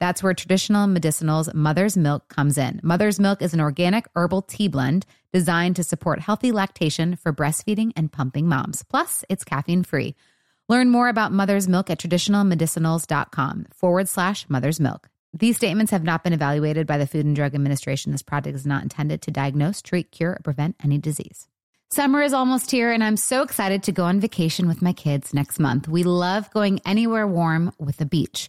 That's where Traditional Medicinals Mother's Milk comes in. Mother's Milk is an organic herbal tea blend designed to support healthy lactation for breastfeeding and pumping moms. Plus, it's caffeine-free. Learn more about Mother's Milk at traditionalmedicinals.com/mothersmilk. These statements have not been evaluated by the Food and Drug Administration. This product is not intended to diagnose, treat, cure, or prevent any disease. Summer is almost here, and I'm so excited to go on vacation with my kids next month. We love going anywhere warm with the beach.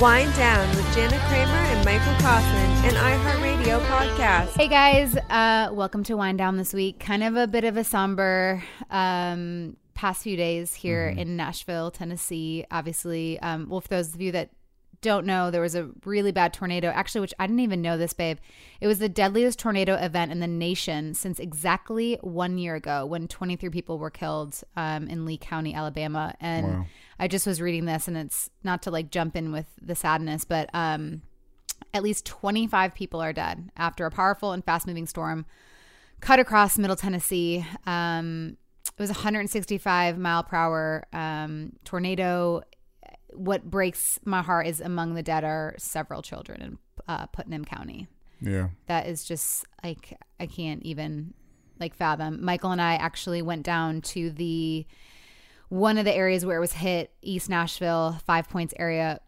Wind Down with Jana Kramer and Michael Kaufman, an iHeartRadio podcast. Hey guys, welcome to Wind Down this week. Kind of a bit of a somber past few days here in Nashville, Tennessee. Obviously, well, for those of you that don't know, there was a really bad tornado, actually, which I didn't even know this, babe. It was the deadliest tornado event in the nation since exactly 1 year ago when 23 people were killed in Lee County, Alabama. And wow. I just was reading this, and it's not to like jump in with the sadness, but at least 25 people are dead after a powerful and fast-moving storm cut across middle Tennessee. It was a 165-mile-per-hour tornado. What breaks my heart is among the dead are several children in Putnam County. Yeah. That is just like I can't even like fathom. Michael and I actually went down to the – one of the areas where it was hit, East Nashville, 5 Points area.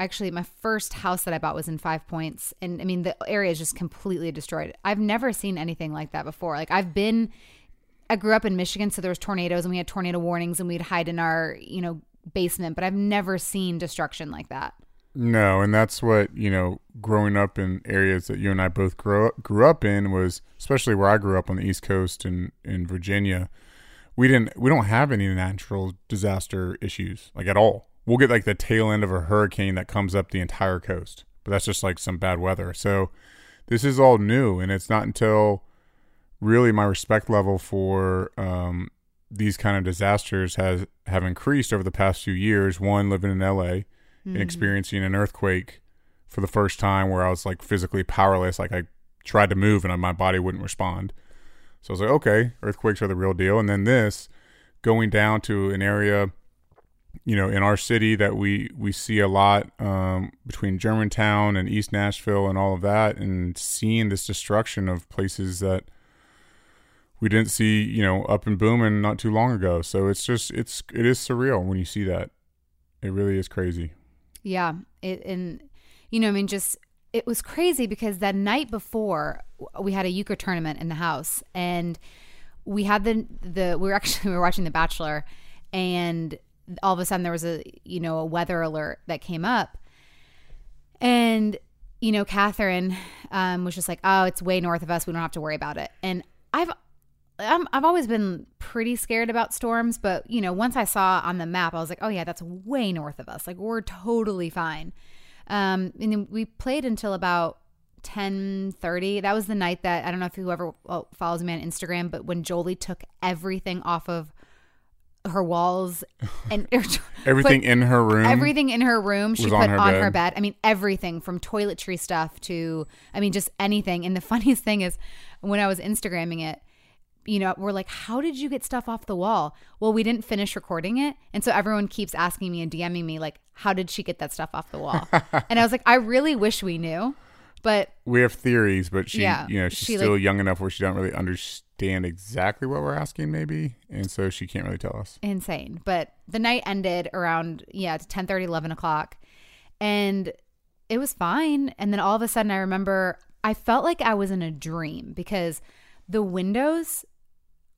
Actually, my first house that I bought was in 5 Points. And I mean, the area is just completely destroyed. I've never seen anything like that before. Like I grew up in Michigan, so there was tornadoes and we had tornado warnings and we'd hide in our, basement. But I've never seen destruction like that. No, and that's what, growing up in areas that you and I both grew up in was, especially where I grew up on the East Coast in Virginia, We don't have any natural disaster issues like at all. We'll get like the tail end of a hurricane that comes up the entire coast, but that's just like some bad weather. So this is all new, and it's not until really my respect level for these kind of disasters have increased over the past few years. One, living in LA and experiencing an earthquake for the first time where I was like physically powerless. Like I tried to move and my body wouldn't respond. So I was like, okay, earthquakes are the real deal. And then this, going down to an area, in our city that we see a lot between Germantown and East Nashville and all of that, and seeing this destruction of places that we didn't see, up and booming not too long ago. So it is surreal when you see that. It really is crazy. Yeah. It was crazy because the night before we had a euchre tournament in the house, and we had we were watching The Bachelor, and all of a sudden there was a weather alert that came up, and Catherine was just like, oh, it's way north of us, we don't have to worry about it. And I've always been pretty scared about storms, but once I saw on the map, I was like, oh yeah, that's way north of us, like we're totally fine. And then we played until about 10:30. That was the night that, I don't know if whoever follows me on Instagram, but when Jolie took everything off of her walls and everything in her room she put on her bed. I mean, everything from toiletry stuff to, I mean, just anything. And the funniest thing is when I was Instagramming it, you know, we're like, how did you get stuff off the wall? Well, we didn't finish recording it. And so everyone keeps asking me and DMing me, like, how did she get that stuff off the wall? And I was like, I really wish we knew, but we have theories, but she's still young enough where she don't really understand exactly what we're asking maybe. And so she can't really tell us. Insane. But the night ended around, 10:30, 11 o'clock. And it was fine. And then all of a sudden I remember I felt like I was in a dream because the windows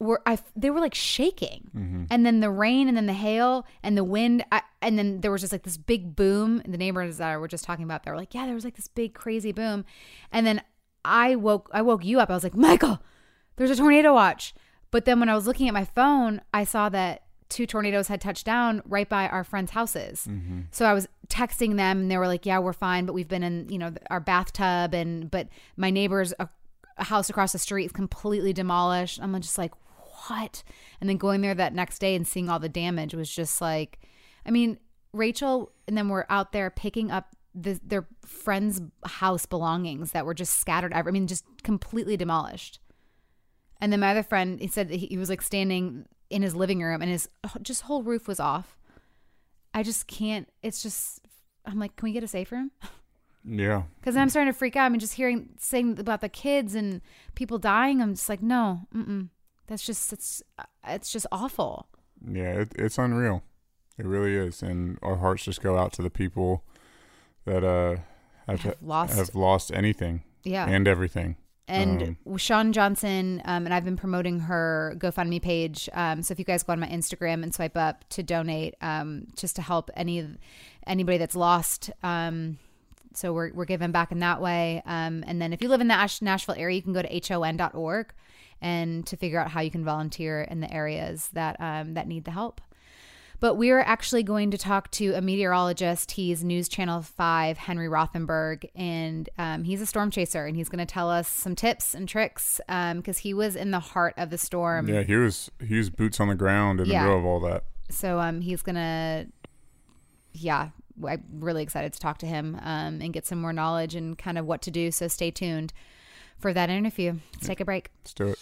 were like shaking, mm-hmm. and then the rain, and then the hail, and the wind, and then there was just like this big boom. The neighbors that I were just talking about, they were like, "Yeah, there was like this big crazy boom," and then I woke you up. I was like, "Michael, there's a tornado watch." But then when I was looking at my phone, I saw that 2 tornadoes had touched down right by our friends' houses. Mm-hmm. So I was texting them, and they were like, "Yeah, we're fine, but we've been in our bathtub, but my neighbors." A house across the street is completely demolished. I'm just like, what? And then going there that next day and seeing all the damage was just like, I mean, Rachel and then we're out there picking up their friend's house belongings that were just scattered. I mean, just completely demolished. And then my other friend, he said that he was like standing in his living room and his just whole roof was off. I just can't. It's just, I'm like, can we get a safe room? Yeah. Because then I'm starting to freak out. I mean, just saying about the kids and people dying, I'm just like, no, that's just, it's just awful. Yeah, it's unreal. It really is. And our hearts just go out to the people that have lost anything. Yeah. And everything. And Shawn Johnson, and I've been promoting her GoFundMe page. So if you guys go on my Instagram and swipe up to donate, just to help anybody that's lost, so we're giving back in that way. And then if you live in the Nashville area, you can go to HON.org and to figure out how you can volunteer in the areas that need the help. But we are actually going to talk to a meteorologist. He's News Channel 5, Henry Rothenberg, and he's a storm chaser, and he's going to tell us some tips and tricks because he was in the heart of the storm. Yeah, he was boots on the ground in the middle of all that. So he's going to, I'm really excited to talk to him and get some more knowledge and kind of what to do. So stay tuned for that interview. Let's take a break. Let's do it.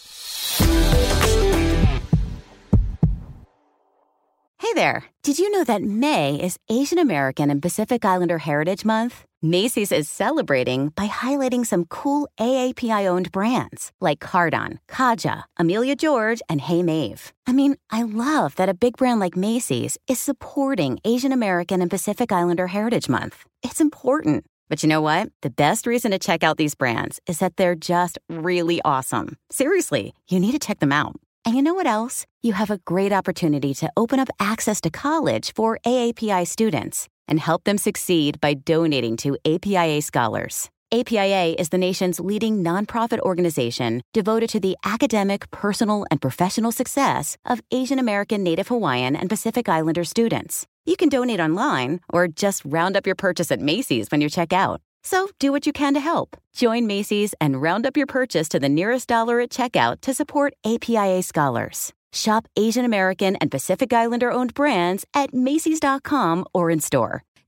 Hey there. Did you know that May is Asian American and Pacific Islander Heritage Month? Macy's is celebrating by highlighting some cool AAPI-owned brands like Cardon, Kaja, Amelia George, and Hey Maeve. I mean, I love that a big brand like Macy's is supporting Asian American and Pacific Islander Heritage Month. It's important. But you know what? The best reason to check out these brands is that they're just really awesome. Seriously, you need to check them out. And you know what else? You have a great opportunity to open up access to college for AAPI students and help them succeed by donating to APIA Scholars. APIA is the nation's leading nonprofit organization devoted to the academic, personal, and professional success of Asian American, Native Hawaiian, and Pacific Islander students. You can donate online or just round up your purchase at Macy's when you check out. So do what you can to help. Join Macy's and round up your purchase to the nearest dollar at checkout to support APIA Scholars. Shop Asian American and Pacific Islander-owned brands at Macy's.com or in store.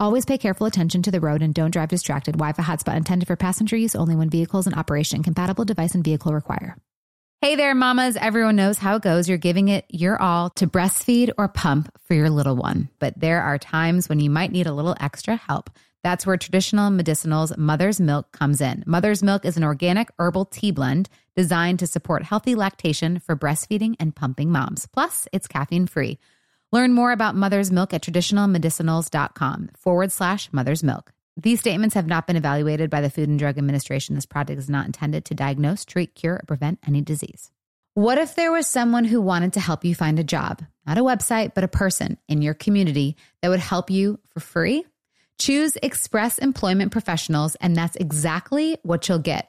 Always pay careful attention to the road and don't drive distracted. Wi-Fi hotspot intended for passenger use only when vehicles in operation. Compatible device and vehicle require. Hey there, mamas. Everyone knows how it goes. You're giving it your all to breastfeed or pump for your little one. But there are times when you might need a little extra help. That's where Traditional Medicinals Mother's Milk comes in. Mother's Milk is an organic herbal tea blend designed to support healthy lactation for breastfeeding and pumping moms. Plus, it's caffeine-free. Learn more about Mother's Milk at traditionalmedicinals.com/Mother's Milk. These statements have not been evaluated by the Food and Drug Administration. This product is not intended to diagnose, treat, cure, or prevent any disease. What if there was someone who wanted to help you find a job? Not a website, but a person in your community that would help you for free? Choose Express Employment Professionals, and that's exactly what you'll get.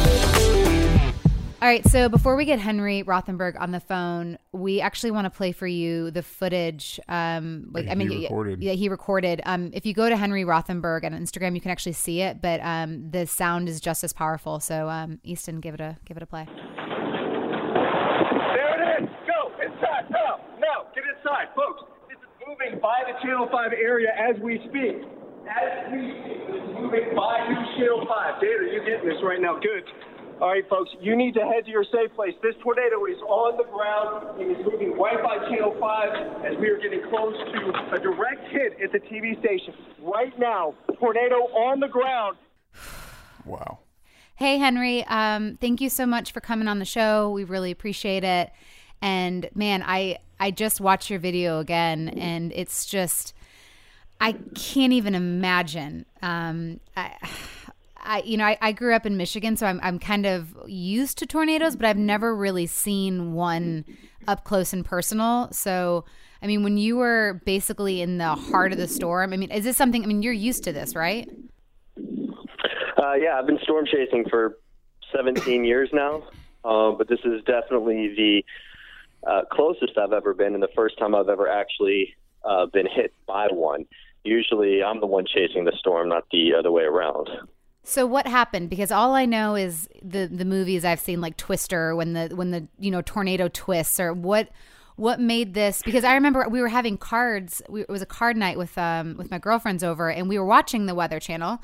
All right, so before we get Henry Rothenberg on the phone, we actually want to play for you the footage. He recorded. If you go to Henry Rothenberg on Instagram, you can actually see it, but the sound is just as powerful. So Easton, give it a play. There it is. Go inside. No, get inside, folks. Moving by the Channel 5 area as we speak. It's moving by Channel 5. Dave, are you getting this right now? Good. All right, folks, you need to head to your safe place. This tornado is on the ground. It is moving right by Channel 5 as we are getting close to a direct hit at the TV station. Right now, tornado on the ground. Wow. Hey, Henry, thank you so much for coming on the show. We really appreciate it. And man, I just watched your video again, and it's just, I can't even imagine. I grew up in Michigan, so I'm kind of used to tornadoes, but I've never really seen one up close and personal. So, I mean, when you were basically in the heart of the storm, I mean, is this something? I mean, you're used to this, right? Yeah, I've been storm chasing for 17 years now, but this is definitely the closest I've ever been, and the first time I've ever actually been hit by one. Usually I'm the one chasing the storm, not the other way around. So what happened? Because all I know is the movies I've seen, like Twister, when the tornado twists, or what made this? Because I remember we were having cards. It was a card night with my girlfriends over, and we were watching the Weather Channel,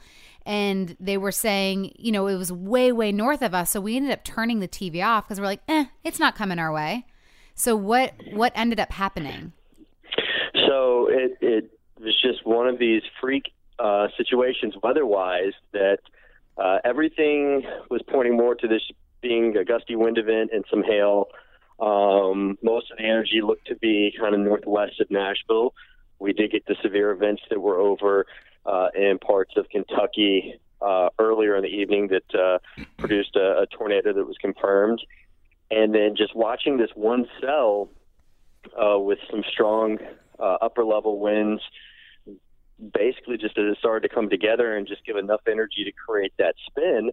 and they were saying, it was way, way north of us. So we ended up turning the TV off because we're like, it's not coming our way. So what ended up happening? So it was just one of these freak situations weather-wise that everything was pointing more to this being a gusty wind event and some hail. Most of the energy looked to be kind of northwest of Nashville. We did get the severe events that were over in parts of Kentucky earlier in the evening that produced a tornado that was confirmed. And then just watching this one cell with some strong upper-level winds basically just as it started to come together and just give enough energy to create that spin.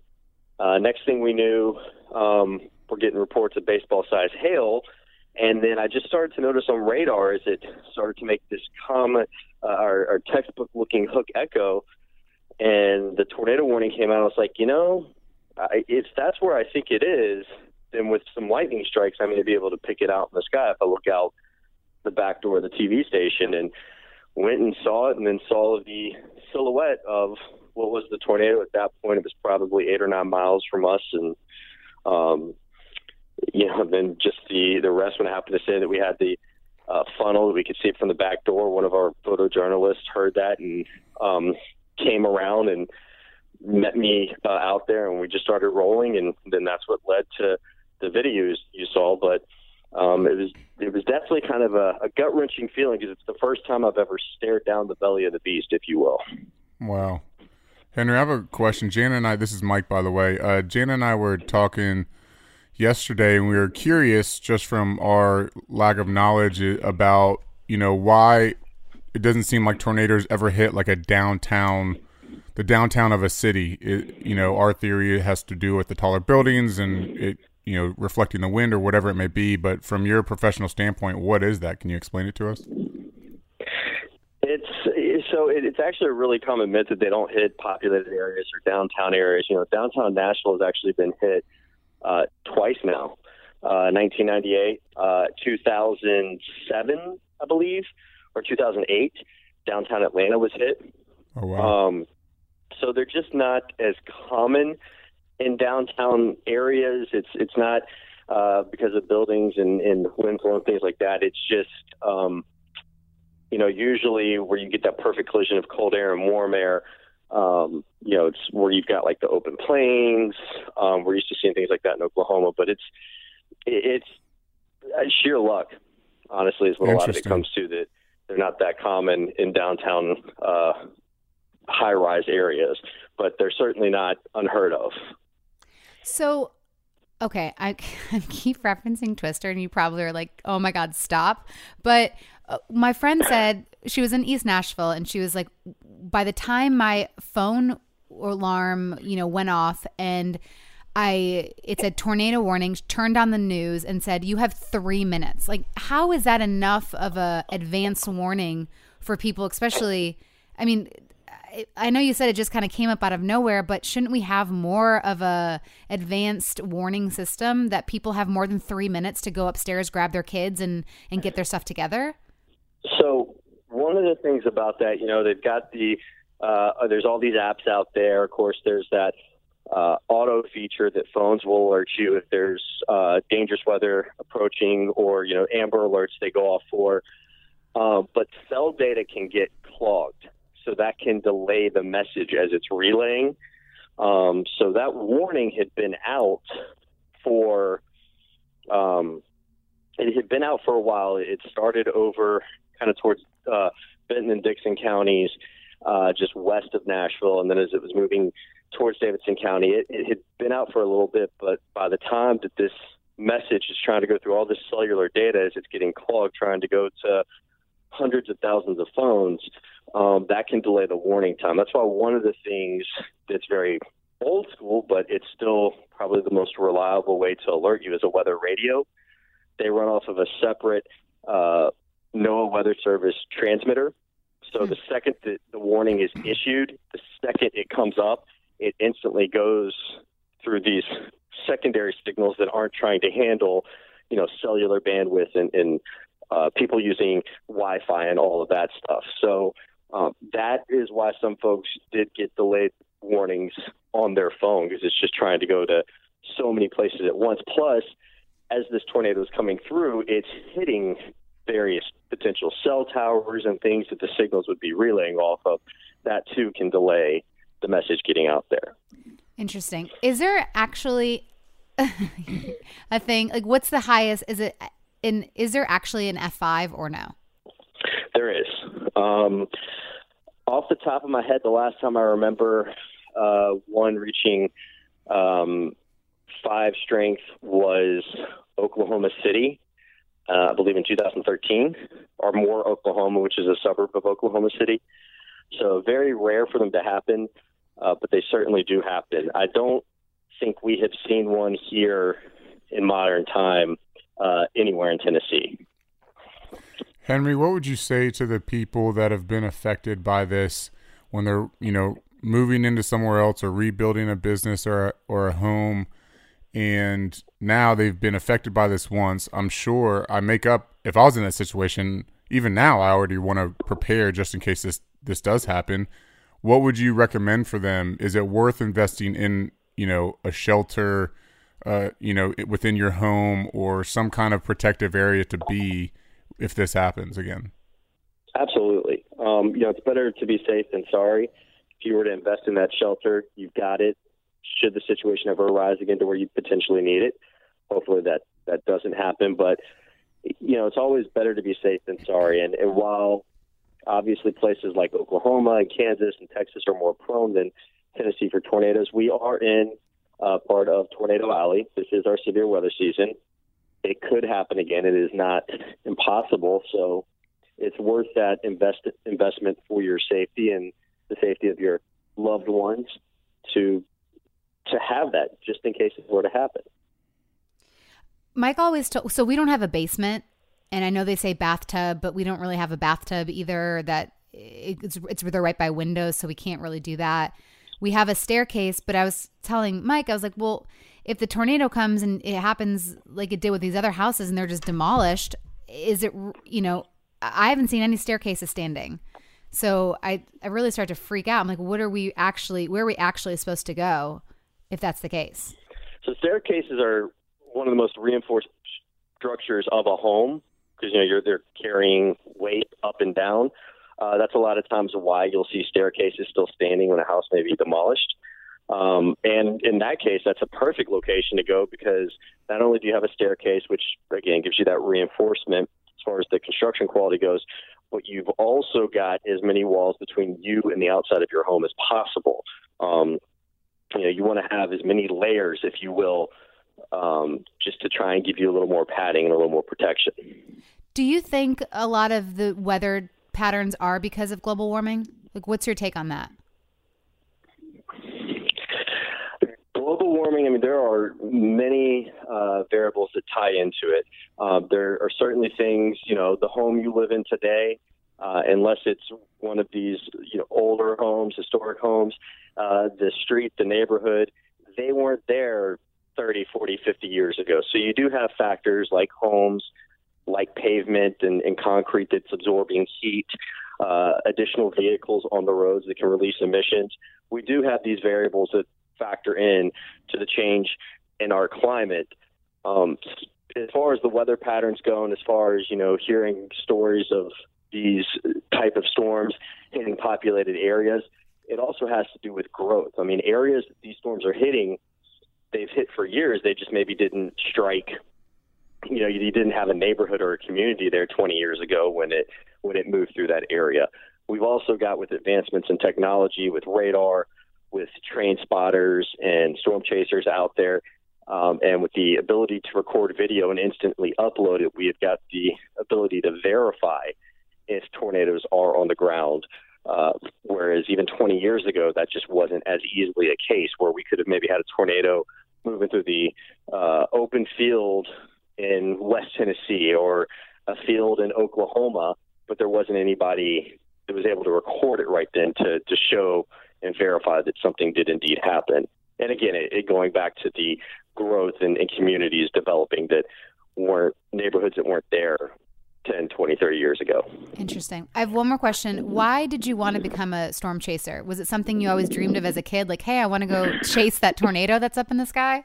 Next thing we knew, we're getting reports of baseball-sized hail. And then I just started to notice on radar as it started to make this comet or textbook-looking hook echo, and the tornado warning came out. I was like, if that's where I think it is, and with some lightning strikes, I'm going to be able to pick it out in the sky if I look out the back door of the TV station. And went and saw it, and then saw the silhouette of what was the tornado. At that point, it was probably 8 or 9 miles from us. And, then just the rest, when it happened to say that we had the funnel, we could see it from the back door. One of our photojournalists heard that and came around and met me out there, and we just started rolling. And then that's what led to the videos you saw, but it was definitely kind of a gut-wrenching feeling because it's the first time I've ever stared down the belly of the beast, if you will. Wow. Henry, I have a question. Jana and I, this is Mike, by the way, Jana and I were talking yesterday, and we were curious just from our lack of knowledge about, why it doesn't seem like tornadoes ever hit like the downtown of a city. Our theory has to do with the taller buildings and it, reflecting the wind or whatever it may be. But from your professional standpoint, what is that? Can you explain it to us? It's actually a really common myth that they don't hit populated areas or downtown areas. You know, downtown Nashville has actually been hit twice now, 1998, 2007, I believe, or 2008. Downtown Atlanta was hit. Oh, wow. So they're just not as common in downtown areas. It's not because of buildings and influence and things like that. It's just you know, usually where you get that perfect collision of cold air and warm air, you know, it's where you've got like the open plains. We're used to seeing things like that in Oklahoma, but it's sheer luck, honestly, is what a lot of it comes to, that they're not that common in downtown high-rise areas, but they're certainly not unheard of. So, okay, I keep referencing Twister, and you probably are like, oh my God, stop. But my friend said she was in East Nashville, and she was like, by the time my phone alarm, you know, went off and it said tornado warnings, turned on the news and said, you have 3 minutes. Like, how is that enough of a advance warning for people, especially, I mean, I know you said it just kind of came up out of nowhere, but shouldn't we have more of a advanced warning system that people have more than 3 minutes to go upstairs, grab their kids and get their stuff together? So one of the things about that, you know, they've got there's all these apps out there. Of course, there's that auto feature that phones will alert you if there's dangerous weather approaching, or, you know, amber alerts they go off for. But cell data can get clogged, so that can delay the message as it's relaying. So that warning had been out for a while. It started over kind of towards Benton and Dixon counties, just west of Nashville, and then as it was moving towards Davidson County, it had been out for a little bit, but by the time that this message is trying to go through all this cellular data, as it's getting clogged, trying to go to hundreds of thousands of phones, that can delay the warning time. That's why one of the things that's very old school, but it's still probably the most reliable way to alert you, is a weather radio. They run off of a separate NOAA Weather Service transmitter. So the second that the warning is issued, the second it comes up, it instantly goes through these secondary signals that aren't trying to handle, you know, cellular bandwidth and people using Wi-Fi and all of that stuff. So that is why some folks did get delayed warnings on their phone, because it's just trying to go to so many places at once. Plus, as this tornado is coming through, it's hitting various potential cell towers and things that the signals would be relaying off of. That, too, can delay the message getting out there. Interesting. Is there actually a thing, like, what's the highest? Is there actually an F5 or no? There is. Off the top of my head, the last time I remember one reaching 5 strength was Oklahoma City, I believe in 2013, or more Oklahoma, which is a suburb of Oklahoma City. So very rare for them to happen. But they certainly do happen. I don't think we have seen one here in modern time anywhere in Tennessee. Henry, what would you say to the people that have been affected by this when they're, you know, moving into somewhere else or rebuilding a business or a home, and now they've been affected by this once? I'm sure if I was in that situation, even now I already want to prepare just in case this does happen. What would you recommend for them? Is it worth investing in, you know, a shelter, you know, within your home, or some kind of protective area to be if this happens again? Absolutely. You know, it's better to be safe than sorry. If you were to invest in that shelter, you've got it. Should the situation ever arise again to where you potentially need it, hopefully that doesn't happen. But, you know, it's always better to be safe than sorry. And while obviously places like Oklahoma and Kansas and Texas are more prone than Tennessee for tornadoes, we are in part of Tornado Alley. This is our severe weather season. It could happen again. It is not impossible. So it's worth that investment for your safety and the safety of your loved ones to have that just in case it were to happen. Mike always told, so we don't have a basement. And I know they say bathtub, but we don't really have a bathtub either that it's they're right by windows, so we can't really do that. We have a staircase, but I was telling Mike, I was like, well, if the tornado comes and it happens like it did with these other houses and they're just demolished, is it, you know, I haven't seen any staircases standing. So I really start to freak out. I'm like, what are we actually, where are we actually supposed to go if that's the case? So staircases are one of the most reinforced structures of a home because, you know, they're carrying weight up and down. That's a lot of times why you'll see staircases still standing when a house may be demolished. And in that case, that's a perfect location to go because not only do you have a staircase, which, again, gives you that reinforcement as far as the construction quality goes, but you've also got as many walls between you and the outside of your home as possible. You know, you want to have as many layers, if you will, just to try and give you a little more padding and a little more protection. Do you think a lot of the weather patterns are because of global warming? Like, what's your take on that? Global warming, I mean, there are many variables that tie into it. There are certainly things, you know, the home you live in today, unless it's one of these, you know, older homes, historic homes, the street, the neighborhood, they weren't there 30, 40, 50 years ago. So you do have factors like homes, like pavement and concrete that's absorbing heat, additional vehicles on the roads that can release emissions. We do have these variables that factor in to the change in our climate. As far as the weather patterns go, and as far as, you know, hearing stories of these type of storms hitting populated areas, it also has to do with growth. I mean, areas that these storms are hitting, they've hit for years. They just maybe didn't strike. You know, you didn't have a neighborhood or a community there 20 years ago when it moved through that area. We've also got, with advancements in technology, with radar, with train spotters and storm chasers out there, and with the ability to record video and instantly upload it, we have got the ability to verify if tornadoes are on the ground, whereas even 20 years ago, that just wasn't as easily a case, where we could have maybe had a tornado moving through the open field in West Tennessee or a field in Oklahoma, but there wasn't anybody that was able to record it right then to show and verify that something did indeed happen. And again, it going back to the growth and communities developing that weren't, neighborhoods that weren't there 10, 20, 30 years ago. Interesting. I have one more question. Why did you want to become a storm chaser? Was it something you always dreamed of as a kid? Like, hey, I want to go chase that tornado that's up in the sky?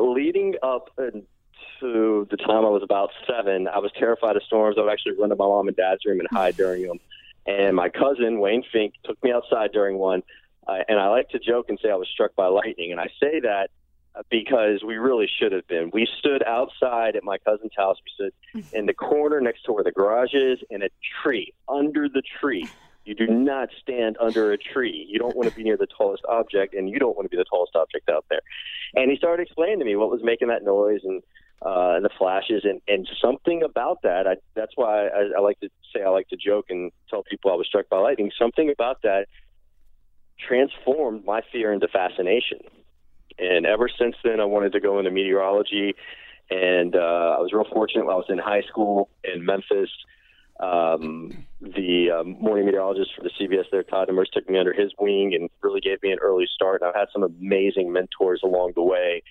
Leading up to the time I was about 7, I was terrified of storms. I would actually run to my mom and dad's room and hide during them. And my cousin, Wayne Fink, took me outside during one. And I like to joke and say I was struck by lightning. And I say that because we really should have been. We stood outside at my cousin's house. We stood in the corner next to where the garage is, in a tree, under the tree. You do not stand under a tree. You don't want to be near the tallest object, and you don't want to be the tallest object out there. And he started explaining to me what was making that noise and the flashes and something about that. That's why I like to say, I like to joke and tell people I was struck by lightning. Something about that transformed my fear into fascination. And ever since then, I wanted to go into meteorology. And I was real fortunate when I was in high school in Memphis. The morning meteorologist for the CBS there, Todd Demers, took me under his wing and really gave me an early start. And I've had some amazing mentors along the way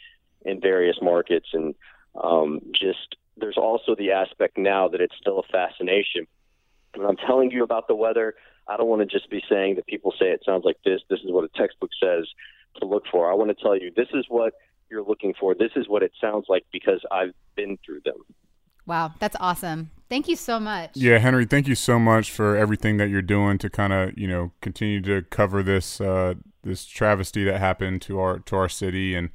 in various markets. And just there's also the aspect now that it's still a fascination. When I'm telling you about the weather, I don't want to just be saying that people say it sounds like this. This is what a textbook says to look for. I want to tell you, this is what you're looking for. This is what it sounds like because I've been through them. Wow, that's awesome. Thank you so much. Yeah, Henry, thank you so much for everything that you're doing to kind of, you know, continue to cover this this travesty that happened to our city. And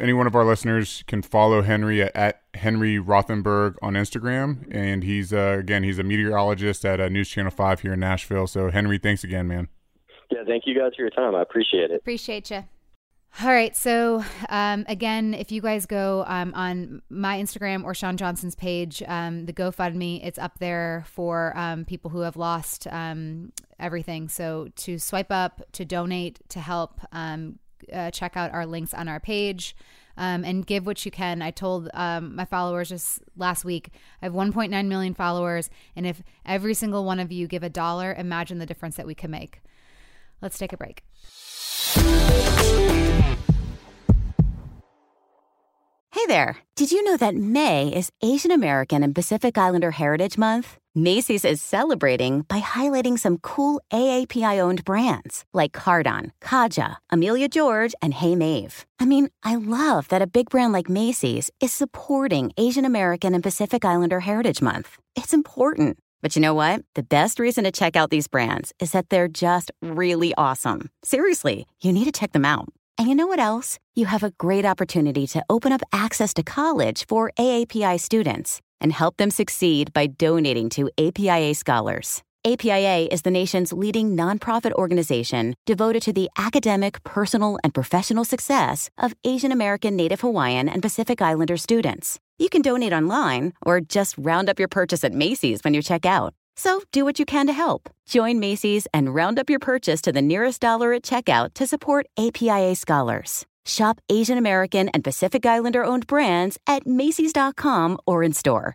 any one of our listeners can follow Henry at Henry Rothenberg on Instagram. And he's, again, he's a meteorologist at News Channel 5 here in Nashville. So, Henry, thanks again, man. Yeah, thank you guys for your time. I appreciate it. Appreciate you. All right. So, again, if you guys go on my Instagram or Shawn Johnson's page, the GoFundMe, it's up there for people who have lost everything. So to swipe up, to donate, to help, check out our links on our page. and give what you can. I told my followers just last week, I have 1.9 million followers, and if every single one of you give $1, imagine the difference that we can make. Let's take a break. Hey there. Did you know that May is Asian American and Pacific Islander Heritage Month? Macy's is celebrating by highlighting some cool AAPI-owned brands like Cardon, Kaja, Amelia George, and Hey Maeve. I mean, I love that a big brand like Macy's is supporting Asian American and Pacific Islander Heritage Month. It's important. But you know what? The best reason to check out these brands is that they're just really awesome. Seriously, you need to check them out. And you know what else? You have a great opportunity to open up access to college for AAPI students and help them succeed by donating to APIA Scholars. APIA is the nation's leading nonprofit organization devoted to the academic, personal, and professional success of Asian American, Native Hawaiian, and Pacific Islander students. You can donate online or just round up your purchase at Macy's when you check out. So do what you can to help. Join Macy's and round up your purchase to the nearest dollar at checkout to support APIA Scholars. Shop Asian American and Pacific Islander-owned brands at Macy's.com or in store.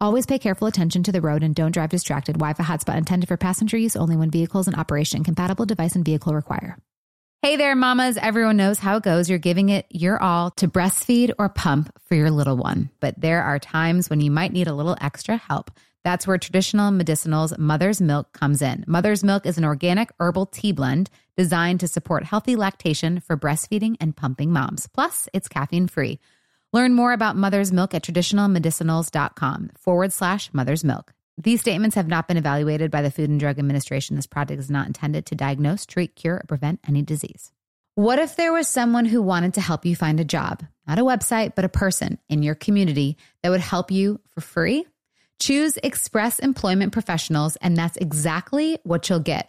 Always pay careful attention to the road and don't drive distracted. Wi-Fi hotspot intended for passenger use only when vehicles in operation. Compatible device and vehicle require. Hey there, mamas. Everyone knows how it goes. You're giving it your all to breastfeed or pump for your little one. But there are times when you might need a little extra help. That's where Traditional Medicinals Mother's Milk comes in. Mother's Milk is an organic herbal tea blend designed to support healthy lactation for breastfeeding and pumping moms. Plus, it's caffeine-free. Learn more about Mother's Milk at traditionalmedicinals.com/mothersmilk. These statements have not been evaluated by the Food and Drug Administration. This product is not intended to diagnose, treat, cure, or prevent any disease. What if there was someone who wanted to help you find a job? Not a website, but a person in your community that would help you for free? Choose Express Employment Professionals, and that's exactly what you'll get.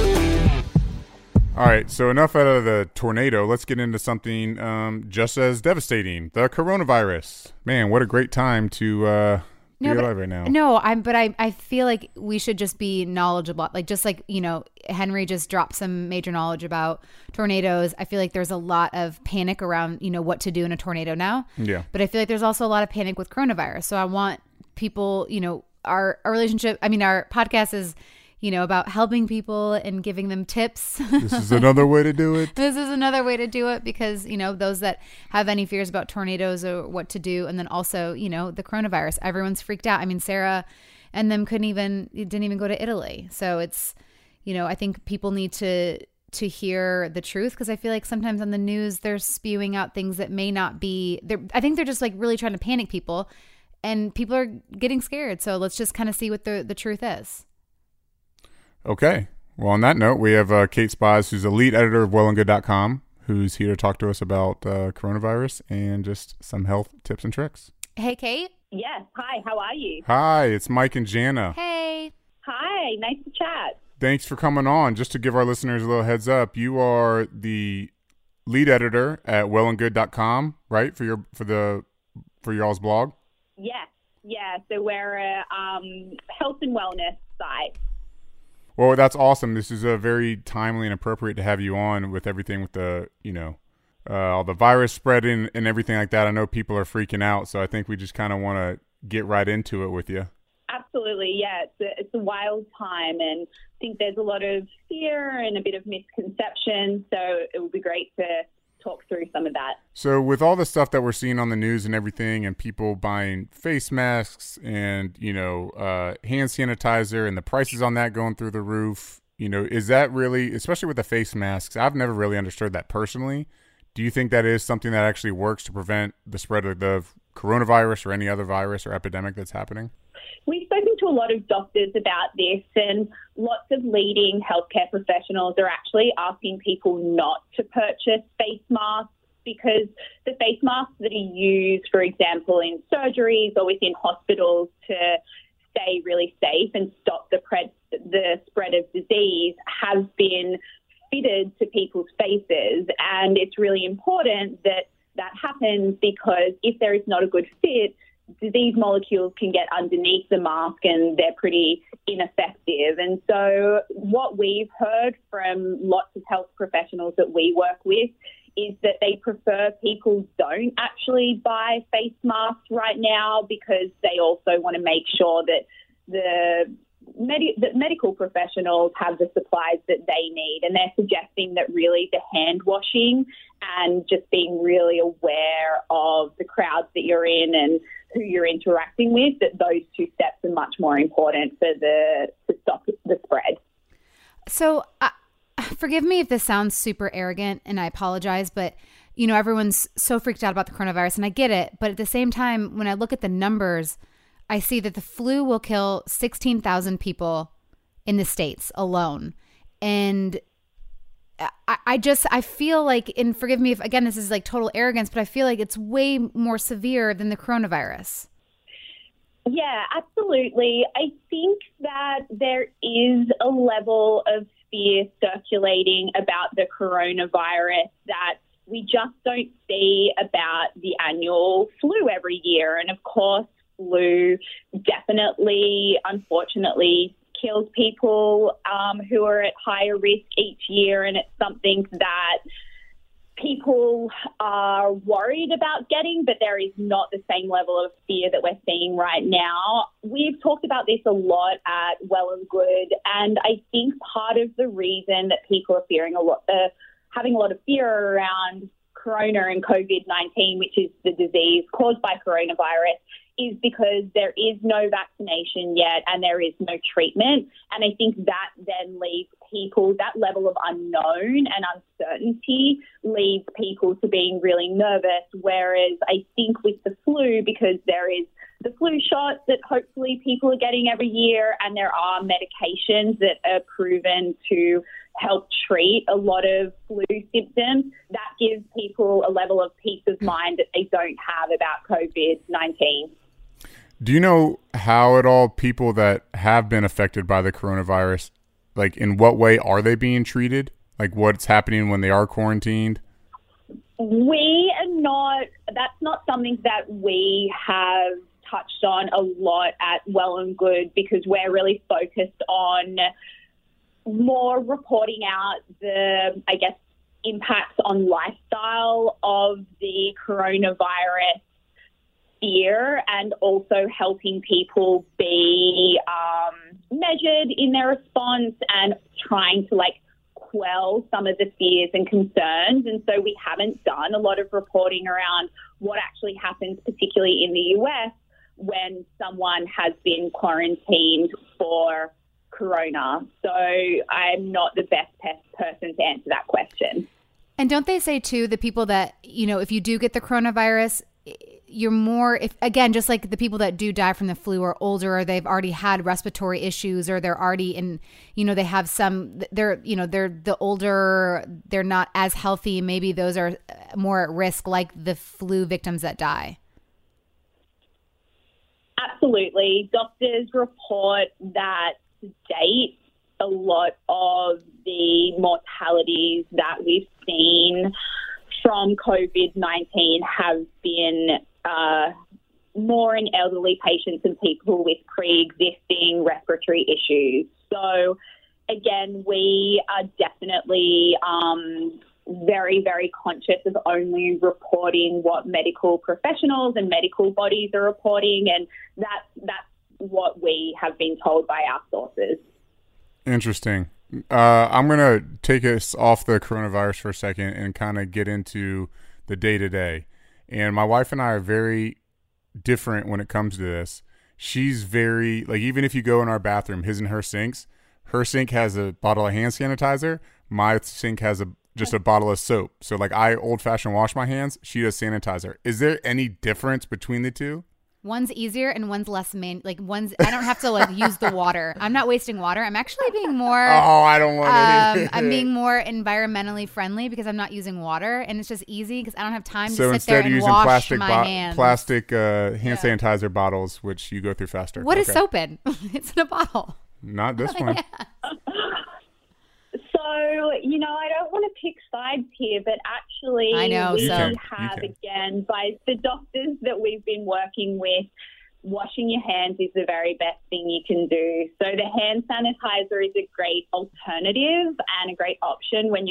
All right, so enough out of the tornado. Let's get into something just as devastating, the coronavirus. Man, what a great time to be alive right now. No, I feel like we should just be knowledgeable. Like, just like, you know, Henry just dropped some major knowledge about tornadoes. I feel like there's a lot of panic around, you know, what to do in a tornado now. Yeah. But I feel like there's also a lot of panic with coronavirus. So I want people, you know, our podcast is, you know, about helping people and giving them tips. This is another way to do it. This is another way to do it because, you know, those that have any fears about tornadoes or what to do. And then also, you know, the coronavirus, everyone's freaked out. I mean, Sarah and them didn't even go to Italy. So it's, you know, I think people need to hear the truth, because I feel like sometimes on the news, they're spewing out things that may not be there. I think they're just like really trying to panic people, and people are getting scared. So let's just kind of see what the truth is. Okay. Well, on that note, we have Kate Spies, who's the lead editor of wellandgood.com, who's here to talk to us about coronavirus and just some health tips and tricks. Hey, Kate. Yes. Hi. How are you? Hi. It's Mike and Jana. Hey. Hi. Nice to chat. Thanks for coming on. Just to give our listeners a little heads up, you are the lead editor at wellandgood.com, right? For your all's blog? Yes. Yeah. So we're a health and wellness site. Well, that's awesome. This is very timely and appropriate to have you on with everything with the, you know, all the virus spreading and everything like that. I know people are freaking out, so I think we just kind of want to get right into it with you. Absolutely, yeah. It's a wild time, and I think there's a lot of fear and a bit of misconception, so it would be great to talk through some of that. So with all the stuff that we're seeing on the news and everything, and people buying face masks and, you know, hand sanitizer and the prices on that going through the roof, you know, is that really, especially with the face masks, I've never really understood that personally. Do you think that is something that actually works to prevent the spread of the coronavirus or any other virus or epidemic that's happening? We've spoken to a lot of doctors about this, and lots of leading healthcare professionals are actually asking people not to purchase face masks, because the face masks that are used, for example, in surgeries or within hospitals to stay really safe and stop the spread of disease, have been fitted to people's faces. And it's really important that that happens, because if there is not a good fit, disease molecules can get underneath the mask and they're pretty ineffective. And so what we've heard from lots of health professionals that we work with is that they prefer people don't actually buy face masks right now, because they also want to make sure that the medical professionals have the supplies that they need. And they're suggesting that really the hand washing and just being really aware of the crowds that you're in and who you're interacting with, that those two steps are much more important for to stop the spread. So forgive me if this sounds super arrogant, and I apologize, but you know, everyone's so freaked out about the coronavirus, and I get it. But at the same time, when I look at the numbers, I see that the flu will kill 16,000 people in the States alone. And I feel like, and forgive me if, again, this is like total arrogance, but I feel like it's way more severe than the coronavirus. Yeah, absolutely. I think that there is a level of fear circulating about the coronavirus that we just don't see about the annual flu every year. And of course, flu definitely, unfortunately, kills people who are at higher risk each year, and it's something that people are worried about getting, but there is not the same level of fear that we're seeing right now. We've talked about this a lot at Well and Good, and I think part of the reason that people are having a lot of fear around corona and COVID-19, which is the disease caused by coronavirus, is because there is no vaccination yet and there is no treatment. And I think that then leaves people, that level of unknown and uncertainty leads people to being really nervous. Whereas I think with the flu, because there is the flu shots that hopefully people are getting every year, and there are medications that are proven to help treat a lot of flu symptoms, that gives people a level of peace of mind that they don't have about COVID-19. Do you know how at all people that have been affected by the coronavirus, like in what way are they being treated? Like what's happening when they are quarantined? We are not, that's not something that we have touched on a lot at Well and Good, because we're really focused on more reporting out the, I guess, impacts on lifestyle of the coronavirus fear, and also helping people be measured in their response and trying to like quell some of the fears and concerns. And so we haven't done a lot of reporting around what actually happens, particularly in the US, when someone has been quarantined for corona. So I'm not the best person to answer that question. And don't they say too, the people that, you know, if you do get the coronavirus, you're more, if again, just like the people that do die from the flu are older, or they've already had respiratory issues, or they're already in, you know, they have some, they're, you know, they're the older, they're not as healthy. Maybe those are more at risk, like the flu victims that die. Absolutely. Doctors report that to date, a lot of the mortalities that we've seen from COVID-19 have been more in elderly patients and people with pre-existing respiratory issues. So again, we are definitely very, very conscious of only reporting what medical professionals and medical bodies are reporting, and that's what we have been told by our sources. Interesting. I'm going to take us off the coronavirus for a second and kind of get into the day-to-day. And my wife and I are very different when it comes to this. She's very, like, even if you go in our bathroom, his and her sinks, her sink has a bottle of hand sanitizer. My sink has just a bottle of soap. So, like, I old-fashioned wash my hands. She does sanitizer. Is there any difference between the two? One's easier and one's less I don't have to use the water. I'm not wasting water. I'm actually being more. Oh, I don't want to. I'm being more environmentally friendly because I'm not using water, and it's just easy because I don't have time to sit there and wash my hands. So instead, using plastic hand sanitizer bottles, which you go through faster. What is soap in? It's in a bottle. Not this one. Yeah. So, I don't want to pick sides here, but actually again, by the doctors that we've been working with, washing your hands is the very best thing you can do. So the hand sanitizer is a great alternative and a great option when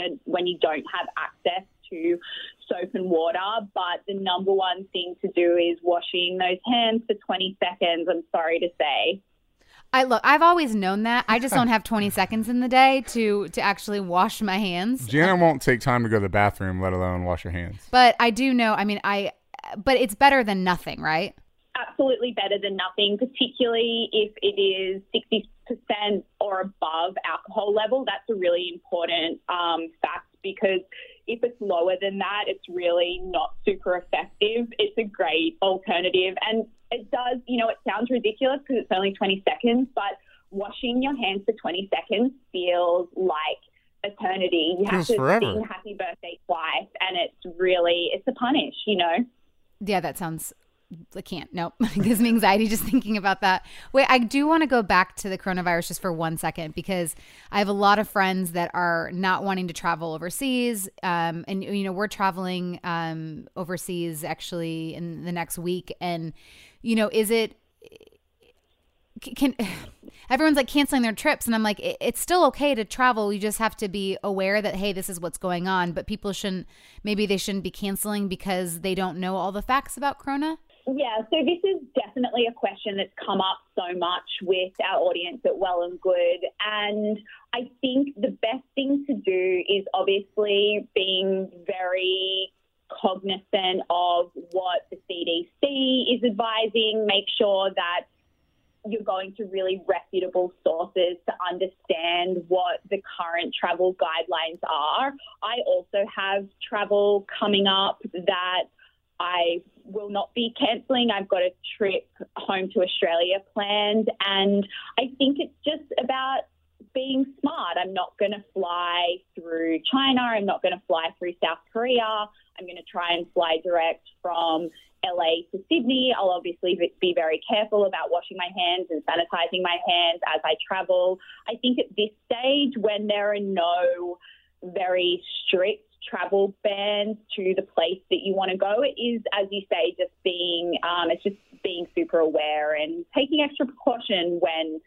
you don't have access to soap and water. But the number one thing to do is washing those hands for 20 seconds, I'm sorry to say. I've always known that. I just don't have 20 seconds in the day to actually wash my hands. Jana won't take time to go to the bathroom, let alone wash her hands. But I do know, but it's better than nothing, right? Absolutely better than nothing, particularly if it is 60% or above alcohol level. That's a really important fact, because if it's lower than that, it's really not super effective. It's a great alternative. And it does, it sounds ridiculous because it's only 20 seconds, but washing your hands for 20 seconds feels like eternity. You have to sing happy birthday twice, and it's a punish, Yeah, that sounds... I can't. Nope. It gives me anxiety just thinking about that. Wait, I do want to go back to the coronavirus just for 1 second, because I have a lot of friends that are not wanting to travel overseas. And, we're traveling overseas actually in the next week. And, is it everyone's canceling their trips. And I'm like, it's still okay to travel. You just have to be aware that, hey, this is what's going on. But people maybe they shouldn't be canceling because they don't know all the facts about corona. Yeah, so this is definitely a question that's come up so much with our audience at Well and Good. And I think the best thing to do is obviously being very cognizant of what the CDC is advising. Make sure that you're going to really reputable sources to understand what the current travel guidelines are. I also have travel coming up that I will not be cancelling. I've got a trip home to Australia planned, and I think it's just about being smart. I'm not going to fly through China. I'm not going to fly through South Korea. I'm going to try and fly direct from LA to Sydney. I'll obviously be very careful about washing my hands and sanitising my hands as I travel. I think at this stage, when there are no very strict travel bans to the place that you want to go, it is, as you say, just being super aware and taking extra precaution when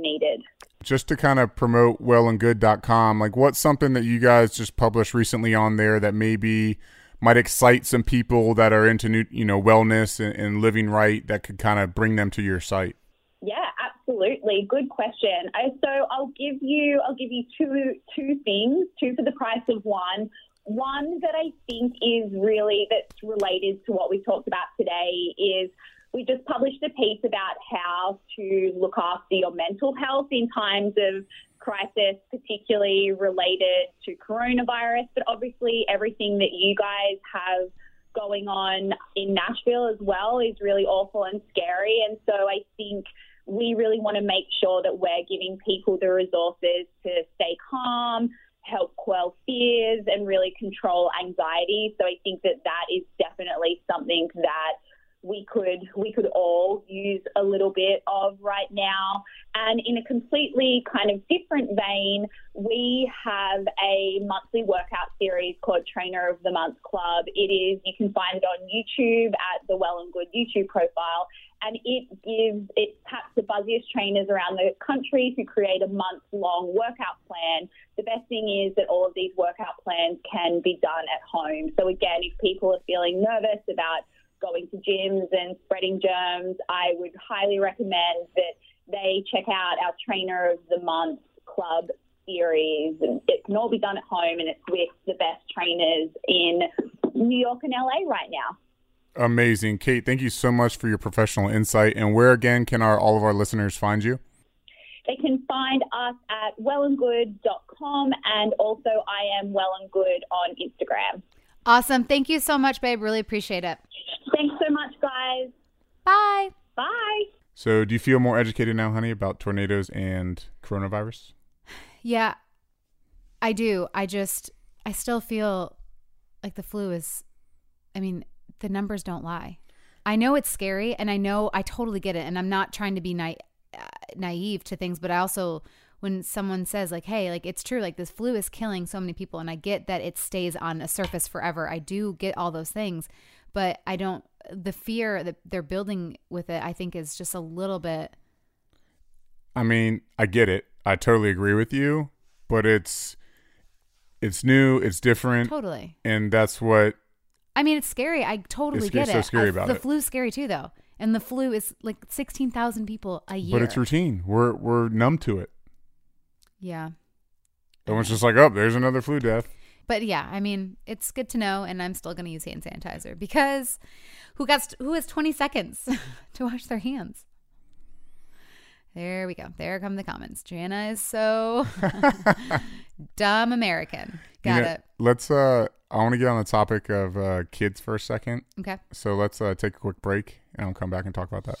needed. Just to kind of promote wellandgood.com, what's something that you guys just published recently on there that maybe might excite some people that are into new, wellness and living right, that could kind of bring them to your site? Yeah, absolutely. Good question. So I'll give you two things, two for the price of one. One that I think is really that's related to what we talked about today is we just published a piece about how to look after your mental health in times of crisis, particularly related to coronavirus, but obviously everything that you guys have going on in Nashville as well is really awful and scary. And so I think we really want to make sure that we're giving people the resources to stay calm, help quell fears, and really control anxiety. So I think that is definitely something that we could all use a little bit of right now. And in a completely kind of different vein, we have a monthly workout series called Trainer of the Month Club. You can find it on YouTube at the Well and Good YouTube profile. and it taps the buzziest trainers around the country who create a month-long workout plan. The best thing is that all of these workout plans can be done at home. So again, if people are feeling nervous about going to gyms and spreading germs, I would highly recommend that they check out our Trainer of the Month Club series. It can all be done at home, and it's with the best trainers in New York and LA right now. Amazing. Kate, thank you so much for your professional insight. And where, again, can all of our listeners find you? They can find us at wellandgood.com, and also I am wellandgood on Instagram. Awesome. Thank you so much, babe. Really appreciate it. Thanks so much, guys. Bye. Bye. So do you feel more educated now, honey, about tornadoes and coronavirus? Yeah, I do. I still feel like the flu is, I mean, the numbers don't lie. I know it's scary, and I know I totally get it, and I'm not trying to be naive to things, but I also, when someone says like, hey, like it's true, like this flu is killing so many people, and I get that it stays on a surface forever. I do get all those things, but I don't, the fear that they're building with it, I think is just a little bit. I mean, I get it. I totally agree with you, but it's new, it's different. Totally. And that's what. I mean, it's scary. I totally get it. It's so scary about it. The flu's scary too, though. And the flu is like 16,000 people a year. But it's routine. We're numb to it. Yeah. Everyone's just like, oh, there's another flu death. But yeah, I mean, it's good to know, and I'm still going to use hand sanitizer because who has 20 seconds to wash their hands? There we go. There come the comments. Jana is so dumb American. Got it. Let's, I want to get on the topic of kids for a second. Okay. So let's take a quick break, and I'll come back and talk about that.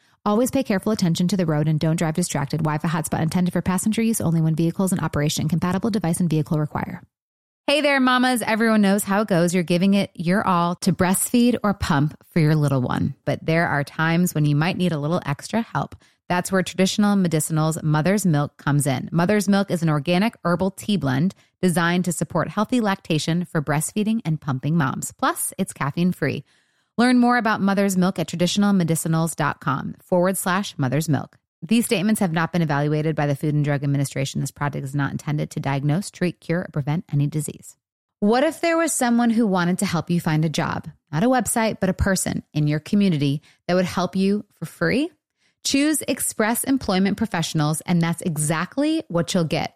Always pay careful attention to the road and don't drive distracted. Wi-Fi hotspot intended for passenger use only when vehicles in operation. Compatible device and vehicle require. Hey there, mamas. Everyone knows how it goes. You're giving it your all to breastfeed or pump for your little one. But there are times when you might need a little extra help. That's where Traditional Medicinals Mother's Milk comes in. Mother's Milk is an organic herbal tea blend designed to support healthy lactation for breastfeeding and pumping moms. Plus, it's caffeine-free. Learn more about Mother's Milk at traditionalmedicinals.com/mothersmilk. These statements have not been evaluated by the Food and Drug Administration. This product is not intended to diagnose, treat, cure, or prevent any disease. What if there was someone who wanted to help you find a job? Not a website, but a person in your community that would help you for free? Choose Express Employment Professionals, and that's exactly what you'll get.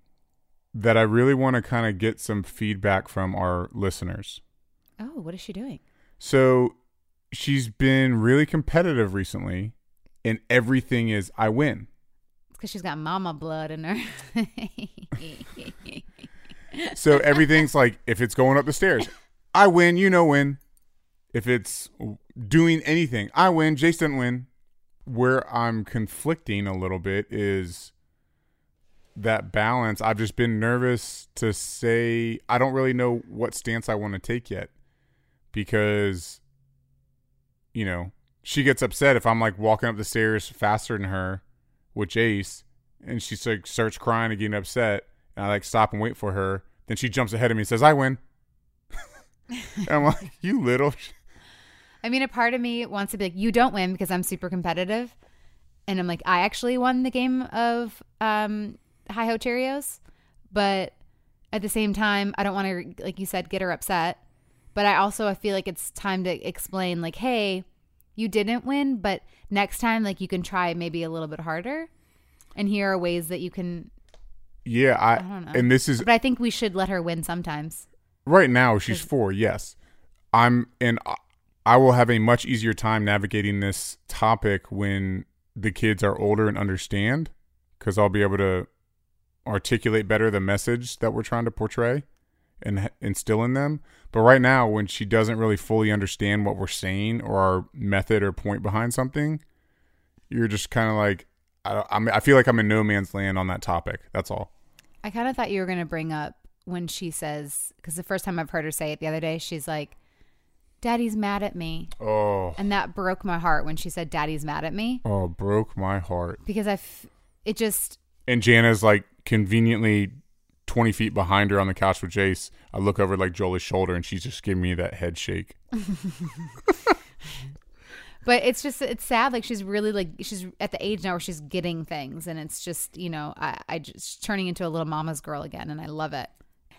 that I really want to kind of get some feedback from our listeners. Oh, what is she doing? So she's been really competitive recently, and everything is, I win. It's because she's got mama blood in her. So everything's like, if it's going up the stairs, I win, you know when. If it's doing anything, I win, Jace doesn't win. Where I'm conflicting a little bit is that balance. I've just been nervous to say, I don't really know what stance I want to take yet because, you know, she gets upset if I'm like walking up the stairs faster than her with Jace and she like starts crying and getting upset and I like stop and wait for her. Then she jumps ahead of me and says, I win. And I'm like, you little. I mean, a part of me wants to be like, you don't win because I'm super competitive. And I'm like, I actually won the game of Hi-Ho Cheerios. But at the same time, I don't want to, like you said, get her upset. But I feel like it's time to explain like, hey, you didn't win, but next time, like, you can try maybe a little bit harder. And here are ways that you can. Yeah, I don't know. And this is. But I think we should let her win sometimes. Right now, she's 4. Yes, I will have a much easier time navigating this topic when the kids are older and understand, because I'll be able to articulate better the message that we're trying to portray and instill in them. But right now, when she doesn't really fully understand what we're saying or our method or point behind something, you're just kind of like, I feel like I'm in no man's land on that topic. That's all. I kind of thought you were going to bring up when she says, because the first time I've heard her say it the other day, she's like, Daddy's mad at me. Oh. And that broke my heart when she said, Daddy's mad at me. Oh, broke my heart. Because it just. And Jana's like conveniently 20 feet behind her on the couch with Jace. I look over like Jolie's shoulder and she's just giving me that head shake. But it's just, it's sad. Like she's really like, she's at the age now where she's getting things. And it's just, you know, I just turning into a little mama's girl again. And I love it.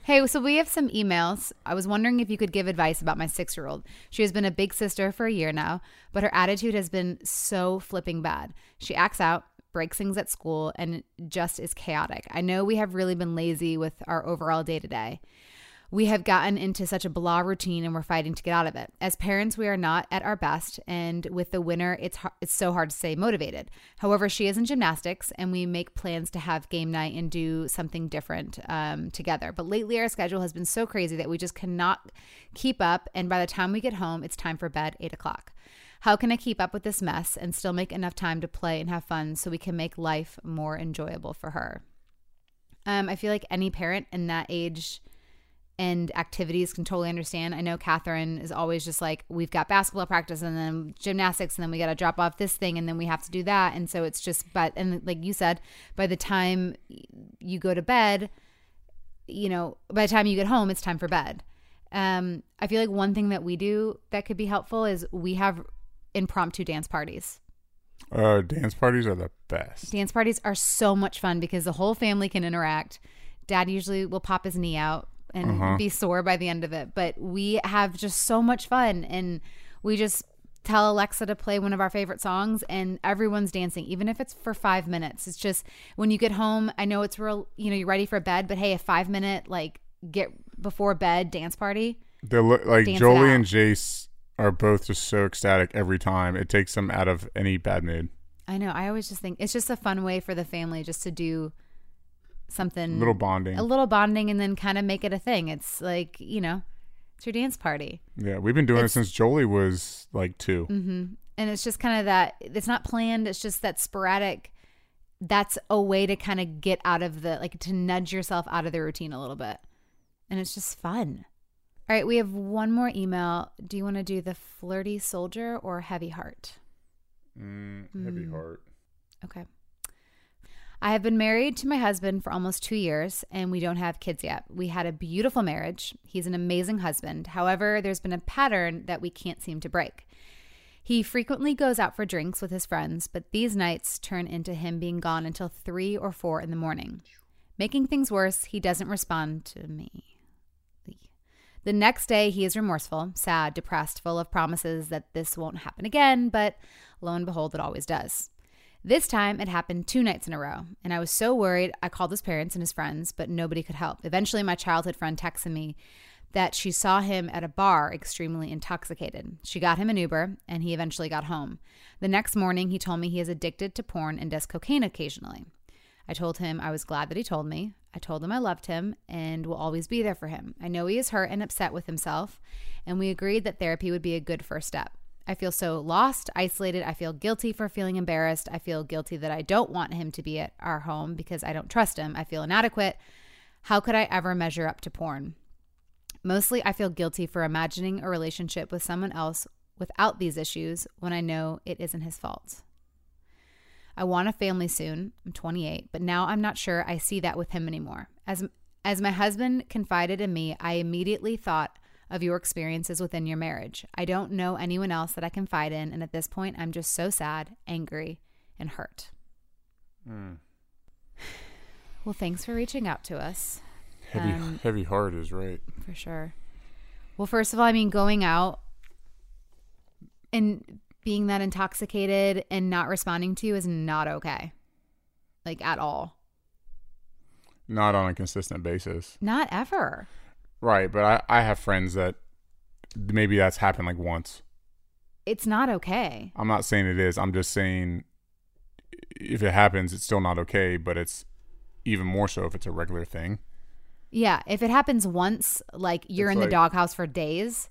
Hey, so we have some emails. I was wondering if you could give advice about my 6-year-old. She has been a big sister for a year now, but her attitude has been so flipping bad. She acts out, breaks things at school, and just is chaotic. I know we have really been lazy with our overall day-to-day. We have gotten into such a blah routine and we're fighting to get out of it. As parents, we are not at our best, and with the winter, it's so hard to stay motivated. However, she is in gymnastics and we make plans to have game night and do something different together. But lately, our schedule has been so crazy that we just cannot keep up, and by the time we get home, it's time for bed, 8 o'clock. How can I keep up with this mess and still make enough time to play and have fun so we can make life more enjoyable for her? I feel like any parent in that age and activities can totally understand. I know Catherine is always just like, we've got basketball practice and then gymnastics and then we got to drop off this thing and then we have to do that. And so it's just, and like you said, by the time you go to bed, you know, by the time you get home, it's time for bed. I feel like one thing that we do that could be helpful is we have impromptu dance parties. Dance parties are the best. Dance parties are so much fun because the whole family can interact. Dad usually will pop his knee out and be sore by the end of it. But we have just so much fun. And we just tell Alexa to play one of our favorite songs and everyone's dancing, even if it's for 5 minutes. It's just when you get home, I know it's real, you know, you're ready for bed, but hey, a 5 minute, like get before bed dance party. They're like Jolie and Jace are both just so ecstatic every time. It takes them out of any bad mood. I know. I always just think it's just a fun way for the family just to do something, a little bonding, and then kind of make it a thing. It's like, you know, it's your dance party. Yeah, we've been doing it since Jolie was like 2. Mm-hmm. And it's just kind of that, it's not planned, it's just that sporadic. That's a way to kind of get out of the, like, to nudge yourself out of the routine a little bit, and it's just fun. All right, we have one more email. Do you want to do the flirty soldier or heavy heart? Heavy heart. Okay. I have been married to my husband for almost 2 years, and we don't have kids yet. We had a beautiful marriage. He's an amazing husband. However, there's been a pattern that we can't seem to break. He frequently goes out for drinks with his friends, but these nights turn into him being gone until 3 or 4 in the morning. Making things worse, he doesn't respond to me. The next day, he is remorseful, sad, depressed, full of promises that this won't happen again, but lo and behold, it always does. This time, it happened 2 nights in a row, and I was so worried, I called his parents and his friends, but nobody could help. Eventually, my childhood friend texted me that she saw him at a bar extremely intoxicated. She got him an Uber, and he eventually got home. The next morning, he told me he is addicted to porn and does cocaine occasionally. I told him I was glad that he told me. I told him I loved him and will always be there for him. I know he is hurt and upset with himself, and we agreed that therapy would be a good first step. I feel so lost, isolated. I feel guilty for feeling embarrassed. I feel guilty that I don't want him to be at our home because I don't trust him. I feel inadequate. How could I ever measure up to porn? Mostly, I feel guilty for imagining a relationship with someone else without these issues when I know it isn't his fault. I want a family soon. I'm 28, but now I'm not sure I see that with him anymore. As my husband confided in me, I immediately thought of your experiences within your marriage. I don't know anyone else that I confide in, and at this point, I'm just so sad, angry, and hurt. Mm. Well, thanks for reaching out to us. Heavy heart is right. For sure. Well, first of all, I mean, going out and being that intoxicated and not responding to you is not okay. Like, at all. Not on a consistent basis. Not ever. Right, but I have friends that maybe that's happened like once. It's not okay. I'm not saying it is. I'm just saying if it happens, it's still not okay, but it's even more so if it's a regular thing. Yeah, if it happens once, like you're in the doghouse for days,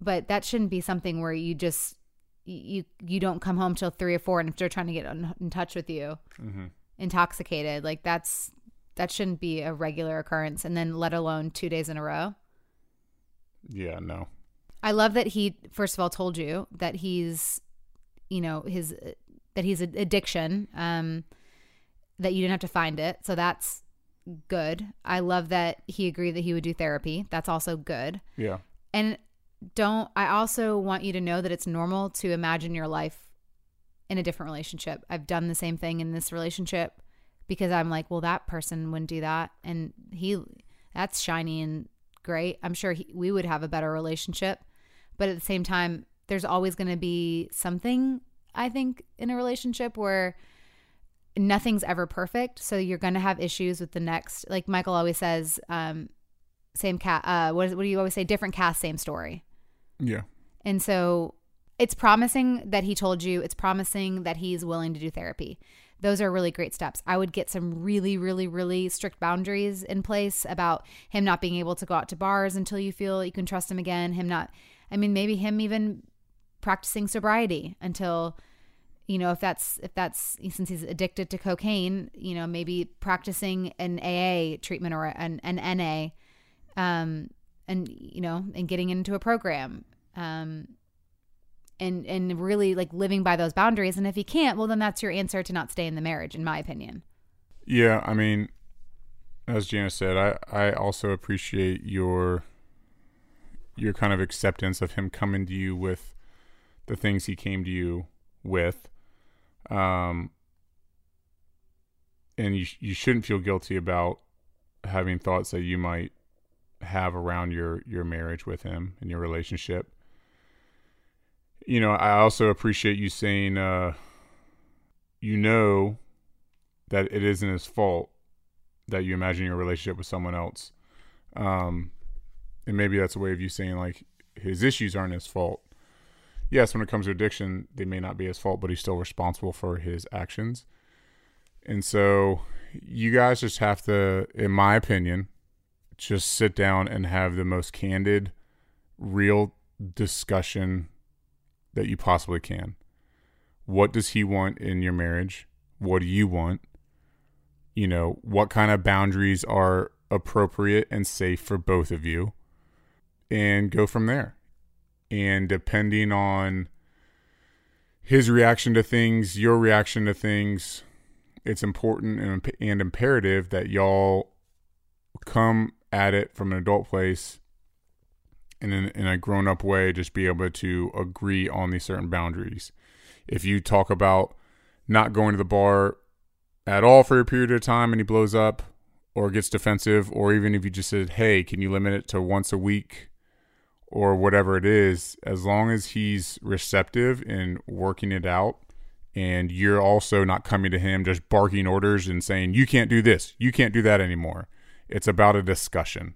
but that shouldn't be something where you just you don't come home till 3 or 4, and if they're trying to get in touch with you, mm-hmm. intoxicated, like that shouldn't be a regular occurrence, and then let alone 2 days in a row. Yeah, no. I love that he first of all told you that he's an addiction, that you didn't have to find it, so that's good. I love that he agreed that he would do therapy. That's also good. Yeah. And I also want you to know that it's normal to imagine your life in a different relationship. I've done the same thing in this relationship because I'm like, well, that person wouldn't do that. And that's shiny and great. I'm sure we would have a better relationship. But at the same time, there's always going to be something, I think, in a relationship where nothing's ever perfect, so you're going to have issues with the next. Like Michael always says, same cat. What do you always say? Different cast, same story. Yeah. And so it's promising that he told you. It's promising that he's willing to do therapy. Those are really great steps. I would get some really, really, really strict boundaries in place about him not being able to go out to bars until you feel you can trust him again. Maybe him even practicing sobriety until. You know, if that's since he's addicted to cocaine, you know, maybe practicing an AA treatment or an NA, and getting into a program, and really like living by those boundaries. And if he can't, well, then that's your answer to not stay in the marriage, in my opinion. Yeah, I mean, as Janice said, I also appreciate your kind of acceptance of him coming to you with the things he came to you with. And you shouldn't feel guilty about having thoughts that you might have around your marriage with him and your relationship. You know, I also appreciate you saying, you know, that it isn't his fault that you imagine your relationship with someone else. And maybe that's a way of you saying like his issues aren't his fault. Yes, when it comes to addiction, they may not be his fault, but he's still responsible for his actions. And so you guys just have to, in my opinion, just sit down and have the most candid, real discussion that you possibly can. What does he want in your marriage? What do you want? You know, what kind of boundaries are appropriate and safe for both of you? And go from there. And depending on his reaction to things, your reaction to things, it's important and imperative that y'all come at it from an adult place in a grown-up way, just be able to agree on these certain boundaries. If you talk about not going to the bar at all for a period of time and he blows up or gets defensive, or even if you just said, hey, can you limit it to once a week or whatever it is, as long as he's receptive and working it out and you're also not coming to him just barking orders and saying, you can't do this, you can't do that anymore. It's about a discussion.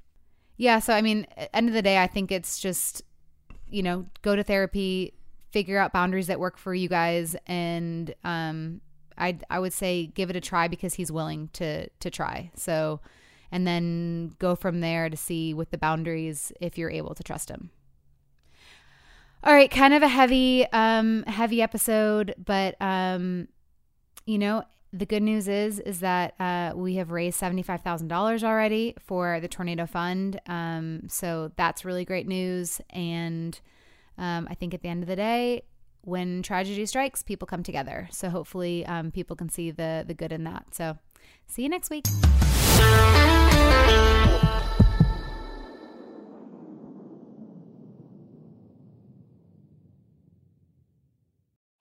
Yeah. So, I mean, at the end of the day, I think it's just, you know, go to therapy, figure out boundaries that work for you guys. And I would say give it a try because he's willing to try. So, and then go from there to see with the boundaries if you're able to trust him. All right. Kind of a heavy episode, but, you know, the good news is that we have raised $75,000 already for the Tornado Fund. So that's really great news. And I think at the end of the day, when tragedy strikes, people come together. So hopefully people can see the good in that. So see you next week.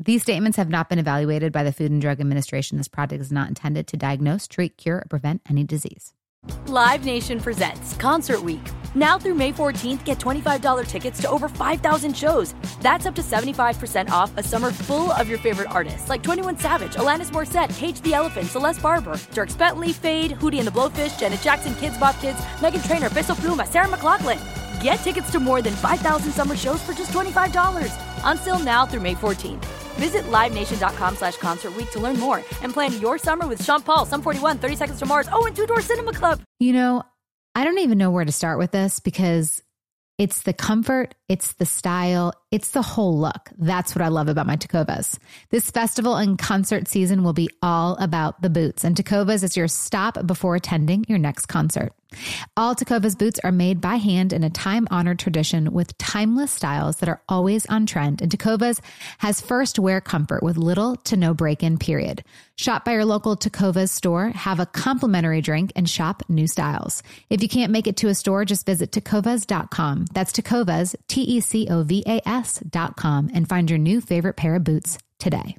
These statements have not been evaluated by the Food and Drug Administration. This product is not intended to diagnose, treat, cure, or prevent any disease. Live Nation presents Concert Week. Now through May 14th, get $25 tickets to over 5,000 shows. That's up to 75% off a summer full of your favorite artists, like 21 Savage, Alanis Morissette, Cage the Elephant, Celeste Barber, Dierks Bentley, Fade, Hootie and the Blowfish, Janet Jackson, Kidz Bop Kids, Meghan Trainor, Bissell Pluma, Sarah McLachlan. Get tickets to more than 5,000 summer shows for just $25. Until now through May 14th. Visit LiveNation.com/Concert Week to learn more and plan your summer with Sean Paul, Sum 41, 30 Seconds to Mars, and Two Door Cinema Club. You know, I don't even know where to start with this because it's the comfort, it's the style, it's the whole look. That's what I love about my Tecovas. This festival and concert season will be all about the boots, and Tecovas is your stop before attending your next concert. All Tecova's boots are made by hand in a time-honored tradition with timeless styles that are always on trend. And Tecova's has first wear comfort with little to no break-in period. Shop by your local Tecova's store, have a complimentary drink, and shop new styles. If you can't make it to a store, just visit tecovas.com. That's Tecovas, Tecovas.com, and find your new favorite pair of boots today.